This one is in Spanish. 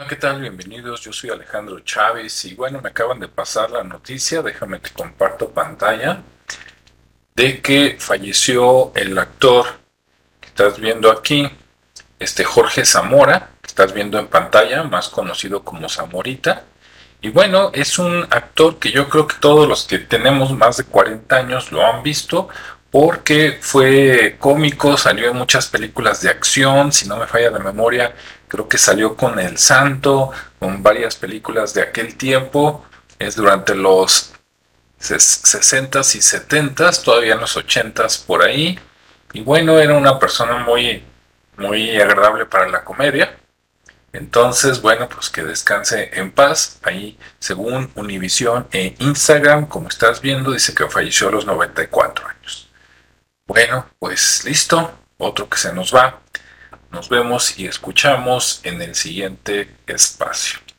Hola, ¿qué tal? Bienvenidos, yo soy Alejandro Chávez y bueno, me acaban de pasar la noticia, déjame te comparto pantalla, de que falleció el actor que estás viendo aquí, Jorge Zamora, que estás viendo en pantalla, más conocido como Zamorita. Y bueno, es un actor que yo creo que todos los que tenemos más de 40 años lo han visto porque fue cómico, salió en muchas películas de acción, si no me falla la memoria, creo que salió con El Santo, con varias películas de aquel tiempo, es durante los 60s y 70s, todavía en los 80s por ahí. Y bueno, era una persona muy, muy agradable para la comedia. Entonces, bueno, pues que descanse en paz. Ahí, según Univision e Instagram, como estás viendo, dice que falleció a los 94 años. Bueno, pues listo. Otro que se nos va. Nos vemos y escuchamos en el siguiente espacio.